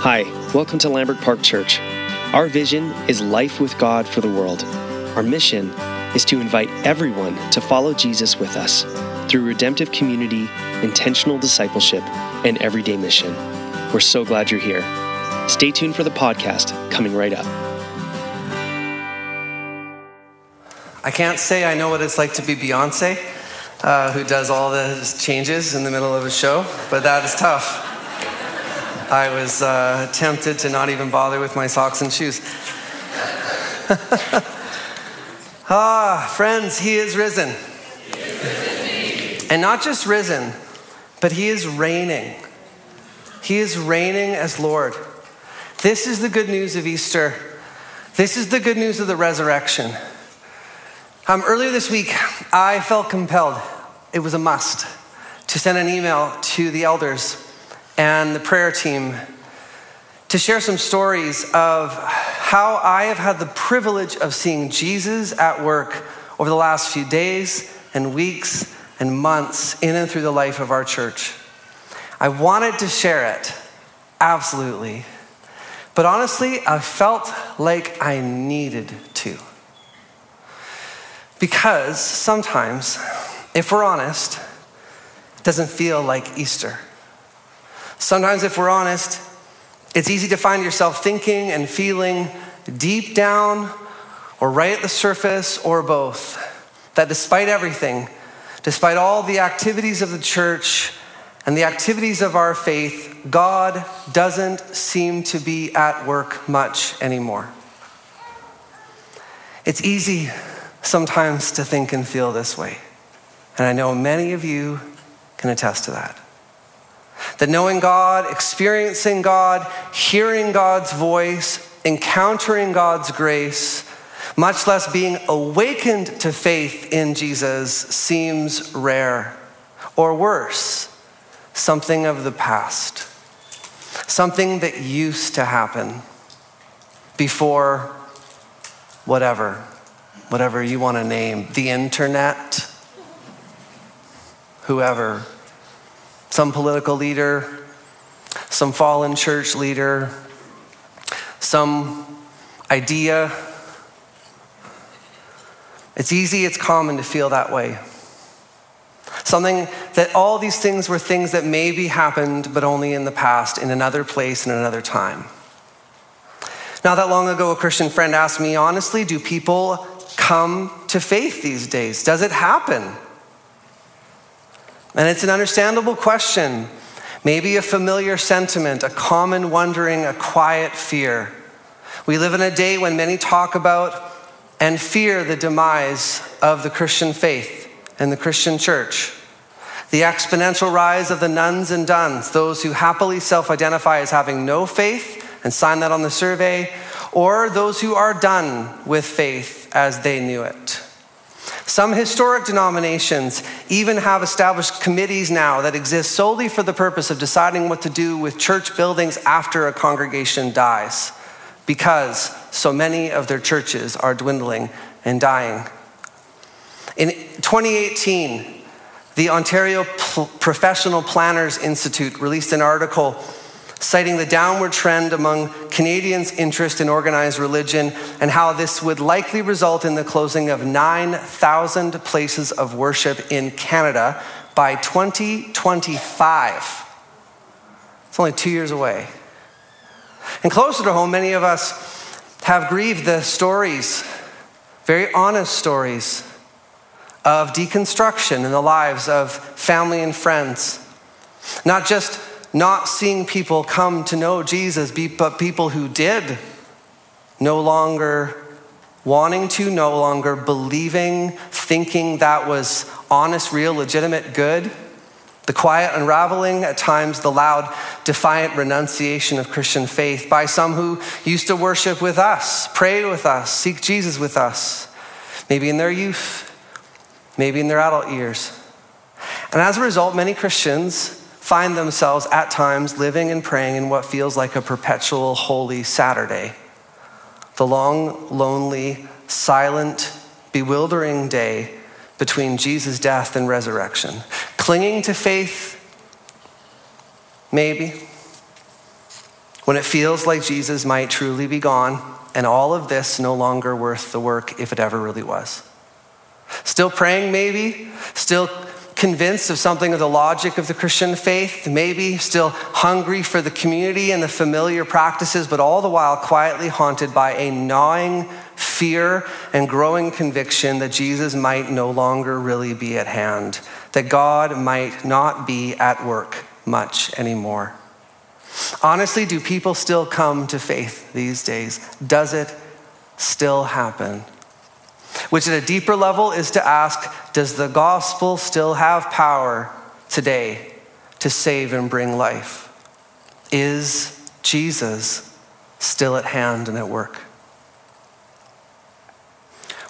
Hi, welcome to Lambert Park Church. Our vision is life with God for the world. Our mission is to invite everyone to follow Jesus with us through redemptive community, intentional discipleship, and everyday mission. We're so glad you're here. Stay tuned for the podcast coming right up. I can't say I know what it's like to be Beyoncé, who does all the changes in the middle of a show, but that is tough. I was tempted to not even bother with my socks and shoes. Friends, he is risen. He is risen. And not just risen, but he is reigning. He is reigning as Lord. This is the good news of Easter. This is the good news of the resurrection. Earlier this week, I felt compelled, it was a must, to send an email to the elders and the prayer team to share some stories of how I have had the privilege of seeing Jesus at work over the last few days and weeks and months in and through the life of our church. I wanted to share it, absolutely. But honestly, I felt like I needed to. Because sometimes, if we're honest, it doesn't feel like Easter. Sometimes, if we're honest, it's easy to find yourself thinking and feeling deep down or right at the surface or both, that despite everything, despite all the activities of the church and the activities of our faith, God doesn't seem to be at work much anymore. It's easy sometimes to think and feel this way. And I know many of you can attest to that. That knowing God, experiencing God, hearing God's voice, encountering God's grace, much less being awakened to faith in Jesus, seems rare. Or worse, something of the past. Something that used to happen before whatever you want to name, the internet, whoever. Some political leader, some fallen church leader, some idea. It's easy, it's common to feel that way. Something that all these things were things that maybe happened, but only in the past, in another place, in another time. Not that long ago, a Christian friend asked me, honestly, do people come to faith these days? Does it happen? And it's an understandable question, maybe a familiar sentiment, a common wondering, a quiet fear. We live in a day when many talk about and fear the demise of the Christian faith and the Christian church, the exponential rise of the nuns and duns, those who happily self-identify as having no faith and sign that on the survey, or those who are done with faith as they knew it. Some historic denominations even have established committees now that exist solely for the purpose of deciding what to do with church buildings after a congregation dies, because so many of their churches are dwindling and dying. In 2018, the Ontario Professional Planners Institute released an article citing the downward trend among Canadians' interest in organized religion and how this would likely result in the closing of 9,000 places of worship in Canada by 2025. It's only 2 years away. And closer to home, many of us have grieved the stories, very honest stories, of deconstruction in the lives of family and friends. Not just not seeing people come to know Jesus, but people who did, no longer wanting to, no longer believing, thinking that was honest, real, legitimate good. The quiet unraveling, at times the loud, defiant renunciation of Christian faith by some who used to worship with us, pray with us, seek Jesus with us, maybe in their youth, maybe in their adult years. And as a result, many Christians find themselves at times living and praying in what feels like a perpetual Holy Saturday. The long, lonely, silent, bewildering day between Jesus' death and resurrection. Clinging to faith, maybe, when it feels like Jesus might truly be gone and all of this no longer worth the work if it ever really was. Still praying maybe, still convinced of something of the logic of the Christian faith, maybe still hungry for the community and the familiar practices, but all the while quietly haunted by a gnawing fear and growing conviction that Jesus might no longer really be at hand, that God might not be at work much anymore. Honestly, do people still come to faith these days? Does it still happen? Which at a deeper level is to ask, does the gospel still have power today to save and bring life? Is Jesus still at hand and at work?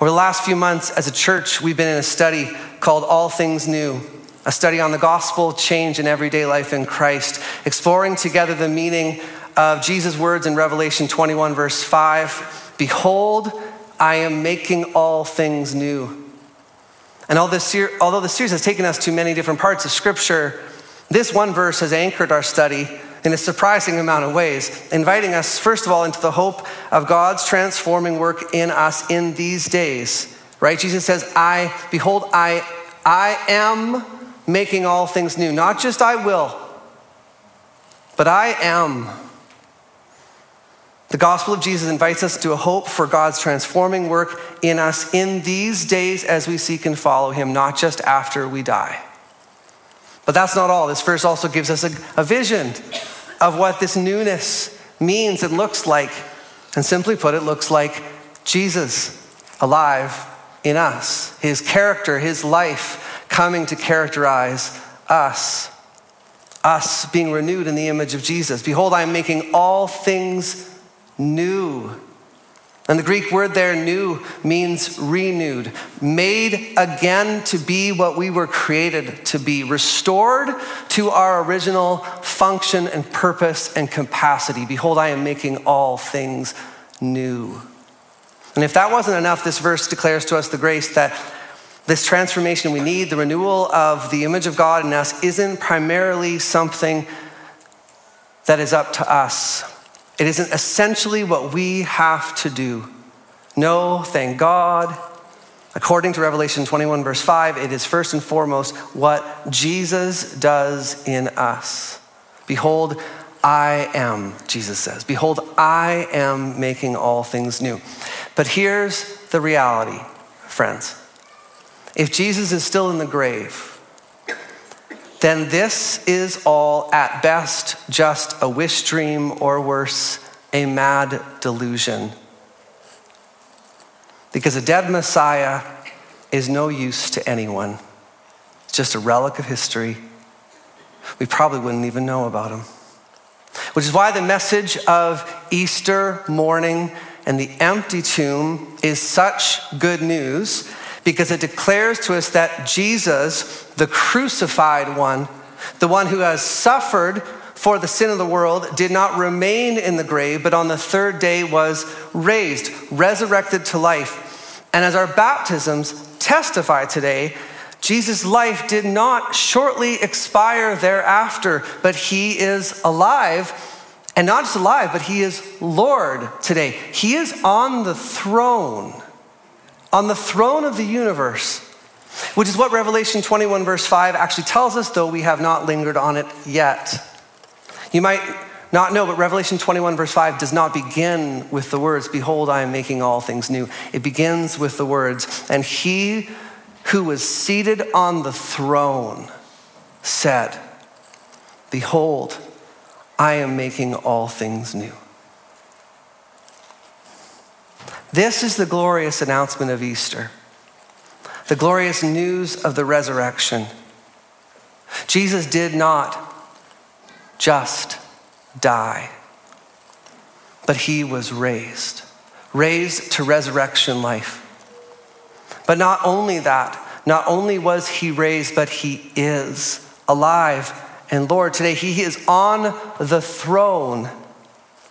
Over the last few months as a church, we've been in a study called All Things New, a study on the gospel, change in everyday life in Christ, exploring together the meaning of Jesus' words in Revelation 21, verse 5, "Behold, I am making all things new." And although the series has taken us to many different parts of Scripture, this one verse has anchored our study in a surprising amount of ways, inviting us, first of all, into the hope of God's transforming work in us in these days, right? Jesus says, I am making all things new. Not just I will, but I am. The gospel of Jesus invites us to a hope for God's transforming work in us in these days as we seek and follow him, not just after we die. But that's not all. This verse also gives us a vision of what this newness means and looks like. And simply put, it looks like Jesus alive in us, his character, his life coming to characterize us being renewed in the image of Jesus. Behold, I am making all things new. And the Greek word there, new, means renewed, made again to be what we were created to be, restored to our original function and purpose and capacity. Behold, I am making all things new. And if that wasn't enough, this verse declares to us the grace that this transformation we need, the renewal of the image of God in us, isn't primarily something that is up to us. It isn't essentially what we have to do. No, thank God. According to Revelation 21, verse 5, it is first and foremost what Jesus does in us. Behold, I am, Jesus says. Behold, I am making all things new. But here's the reality, friends. If Jesus is still in the grave, then this is all, at best, just a wish dream, or worse, a mad delusion. Because a dead Messiah is no use to anyone. It's just a relic of history. We probably wouldn't even know about him. Which is why the message of Easter morning and the empty tomb is such good news, because it declares to us that Jesus, the crucified one, the one who has suffered for the sin of the world, did not remain in the grave, but on the third day was raised, resurrected to life. And as our baptisms testify today, Jesus' life did not shortly expire thereafter, but he is alive. And not just alive, but he is Lord today. He is on the throne of the universe, which is what Revelation 21 verse 5 actually tells us, though we have not lingered on it yet. You might not know, but Revelation 21 verse 5 does not begin with the words, "Behold, I am making all things new." It begins with the words, "And he who was seated on the throne said, Behold, I am making all things new." This is the glorious announcement of Easter, the glorious news of the resurrection. Jesus did not just die, but he was raised to resurrection life. But not only that, not only was he raised, but he is alive and Lord today. He is on the throne.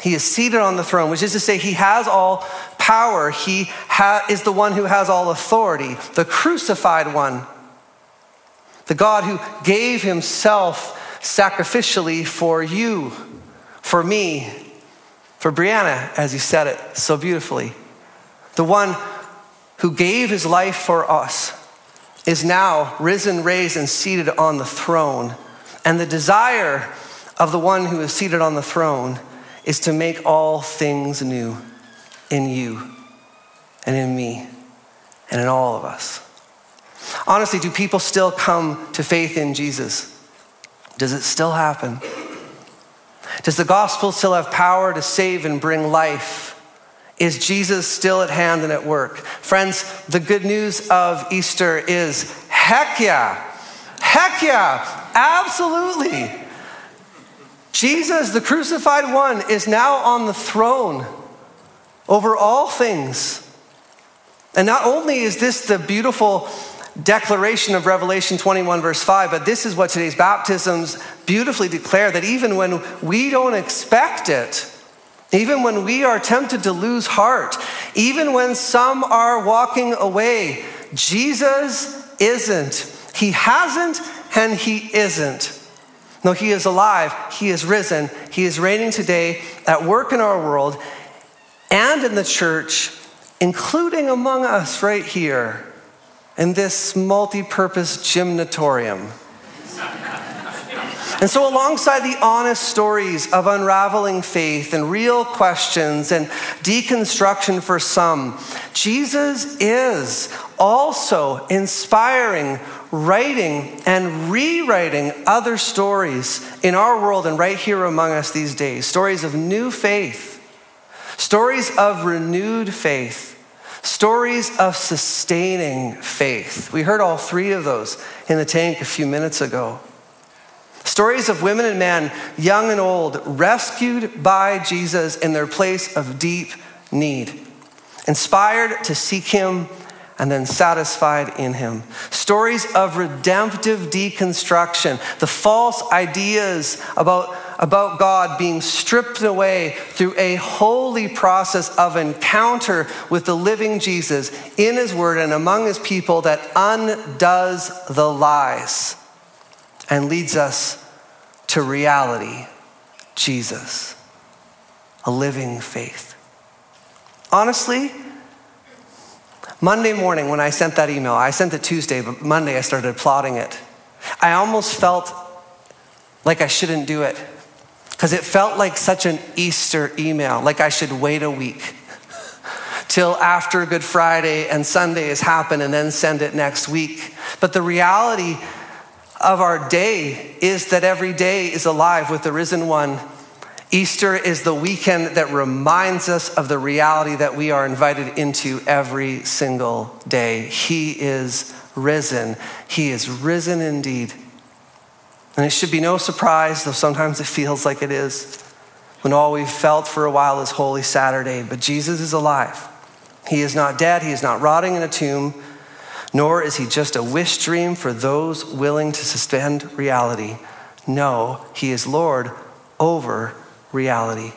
He is seated on the throne, which is to say he has all power. He is the one who has all authority, the crucified one, the God who gave himself sacrificially for you, for me, for Brianna, as you said it so beautifully. The one who gave his life for us is now risen, raised, and seated on the throne. And the desire of the one who is seated on the throne is to make all things new in you and in me and in all of us. Honestly, do people still come to faith in Jesus? Does it still happen? Does the gospel still have power to save and bring life? Is Jesus still at hand and at work? Friends, the good news of Easter is heck yeah. Heck yeah, absolutely. Jesus, the crucified one, is now on the throne over all things. And not only is this the beautiful declaration of Revelation 21, verse 5, but this is what today's baptisms beautifully declare, that even when we don't expect it, even when we are tempted to lose heart, even when some are walking away, Jesus isn't. He hasn't and he isn't. No, he is alive. He is risen. He is reigning today, at work in our world and in the church, including among us right here in this multi-purpose gymnatorium. And so alongside the honest stories of unraveling faith and real questions and deconstruction for some, Jesus is also inspiring, writing and rewriting other stories in our world and right here among us these days. Stories of new faith, stories of renewed faith, stories of sustaining faith. We heard all three of those in the tank a few minutes ago. Stories of women and men, young and old, rescued by Jesus in their place of deep need, inspired to seek him and then satisfied in him. Stories of redemptive deconstruction, the false ideas about God being stripped away through a holy process of encounter with the living Jesus in his word and among his people that undoes the lies and leads us to reality, Jesus, a living faith. Honestly, Monday morning when I sent that email, I sent it Tuesday, but Monday I started plotting it. I almost felt like I shouldn't do it because it felt like such an Easter email, like I should wait a week till after Good Friday and Sunday has happened and then send it next week. But the reality of our day is that every day is alive with the risen one. Easter is the weekend that reminds us of the reality that we are invited into every single day. He is risen. He is risen indeed. And it should be no surprise, though sometimes it feels like it is, when all we've felt for a while is Holy Saturday. But Jesus is alive. He is not dead. He is not rotting in a tomb. Nor is he just a wish dream for those willing to suspend reality. No, he is Lord over reality.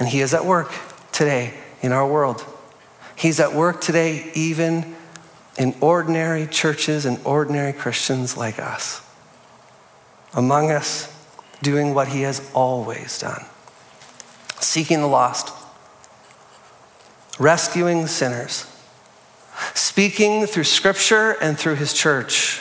And he is at work today in our world. He's at work today even in ordinary churches and ordinary Christians like us. Among us, doing what he has always done. Seeking the lost. Rescuing sinners. Speaking through scripture and through his church,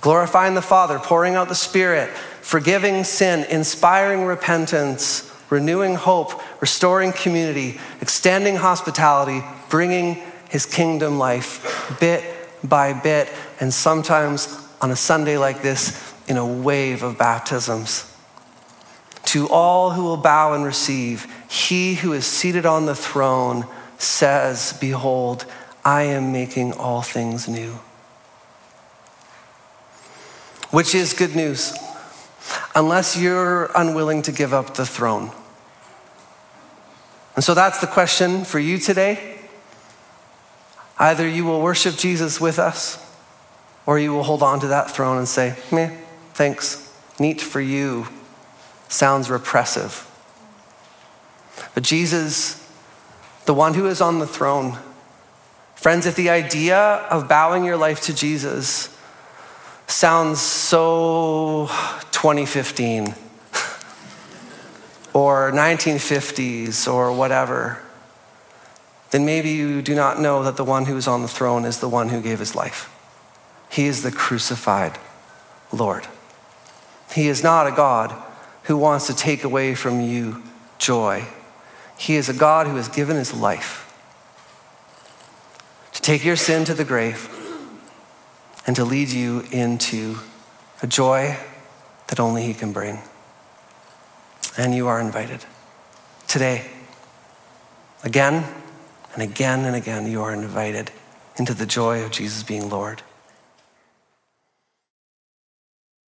glorifying the Father, pouring out the Spirit, forgiving sin, inspiring repentance, renewing hope, restoring community, extending hospitality, bringing his kingdom life bit by bit, and sometimes on a Sunday like this in a wave of baptisms. To all who will bow and receive, he who is seated on the throne says, "Behold, I am making all things new." Which is good news, unless you're unwilling to give up the throne. And so that's the question for you today. Either you will worship Jesus with us, or you will hold on to that throne and say, "Meh, thanks, neat for you. Sounds repressive." But Jesus, the one who is on the throne, friends, if the idea of bowing your life to Jesus sounds so 2015, or 1950s or whatever, then maybe you do not know that the one who is on the throne is the one who gave his life. He is the crucified Lord. He is not a God who wants to take away from you joy. He is a God who has given his life to take your sin to the grave and to lead you into a joy that only he can bring. And you are invited today. Again and again and again, you are invited into the joy of Jesus being Lord.